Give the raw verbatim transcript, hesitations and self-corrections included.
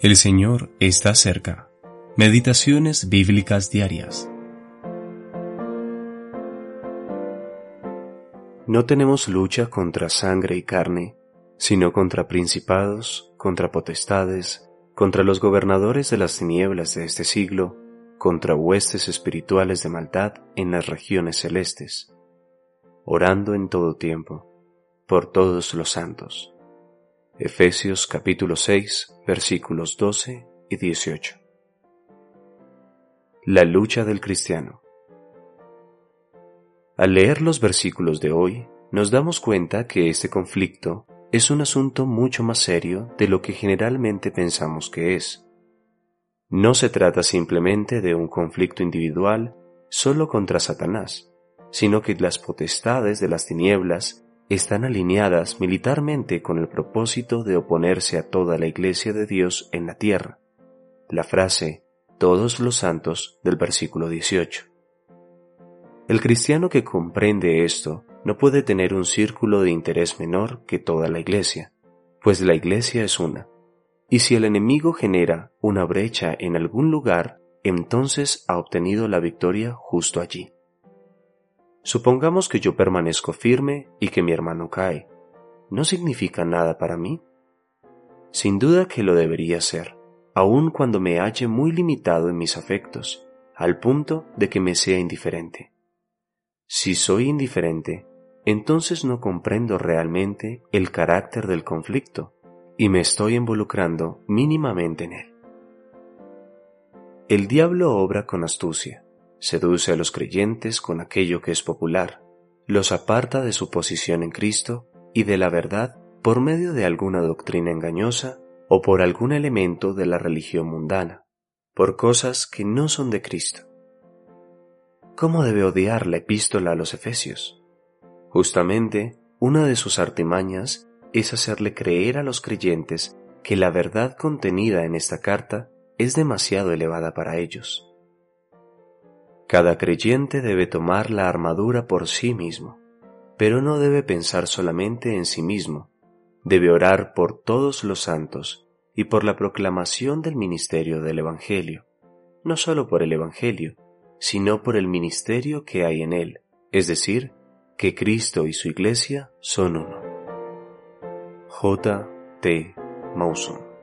El Señor está cerca. Meditaciones bíblicas diarias. No tenemos lucha contra sangre y carne, sino contra principados, contra potestades, contra los gobernadores de las tinieblas de este siglo, contra huestes espirituales de maldad en las regiones celestes. Orando en todo tiempo, por todos los santos. Efesios capítulo seis, versículos doce y dieciocho. La lucha del cristiano. Al leer los versículos de hoy, nos damos cuenta que este conflicto es un asunto mucho más serio de lo que generalmente pensamos que es. No se trata simplemente de un conflicto individual solo contra Satanás, sino que las potestades de las tinieblas están alineadas militarmente con el propósito de oponerse a toda la Iglesia de Dios en la tierra. La frase, todos los santos, del versículo dieciocho. El cristiano que comprende esto no puede tener un círculo de interés menor que toda la Iglesia, pues la Iglesia es una. Y si el enemigo genera una brecha en algún lugar, entonces ha obtenido la victoria justo allí. Supongamos que yo permanezco firme y que mi hermano cae. ¿No significa nada para mí? Sin duda que lo debería ser, aun cuando me halle muy limitado en mis afectos, al punto de que me sea indiferente. Si soy indiferente, entonces no comprendo realmente el carácter del conflicto y me estoy involucrando mínimamente en él. El diablo obra con astucia. Seduce a los creyentes con aquello que es popular, los aparta de su posición en Cristo y de la verdad por medio de alguna doctrina engañosa o por algún elemento de la religión mundana, por cosas que no son de Cristo. ¿Cómo debe odiar la epístola a los Efesios? Justamente, una de sus artimañas es hacerle creer a los creyentes que la verdad contenida en esta carta es demasiado elevada para ellos. Cada creyente debe tomar la armadura por sí mismo, pero no debe pensar solamente en sí mismo. Debe orar por todos los santos y por la proclamación del ministerio del Evangelio. No solo por el Evangelio, sino por el ministerio que hay en él, es decir, que Cristo y su Iglesia son uno. J T Mauson.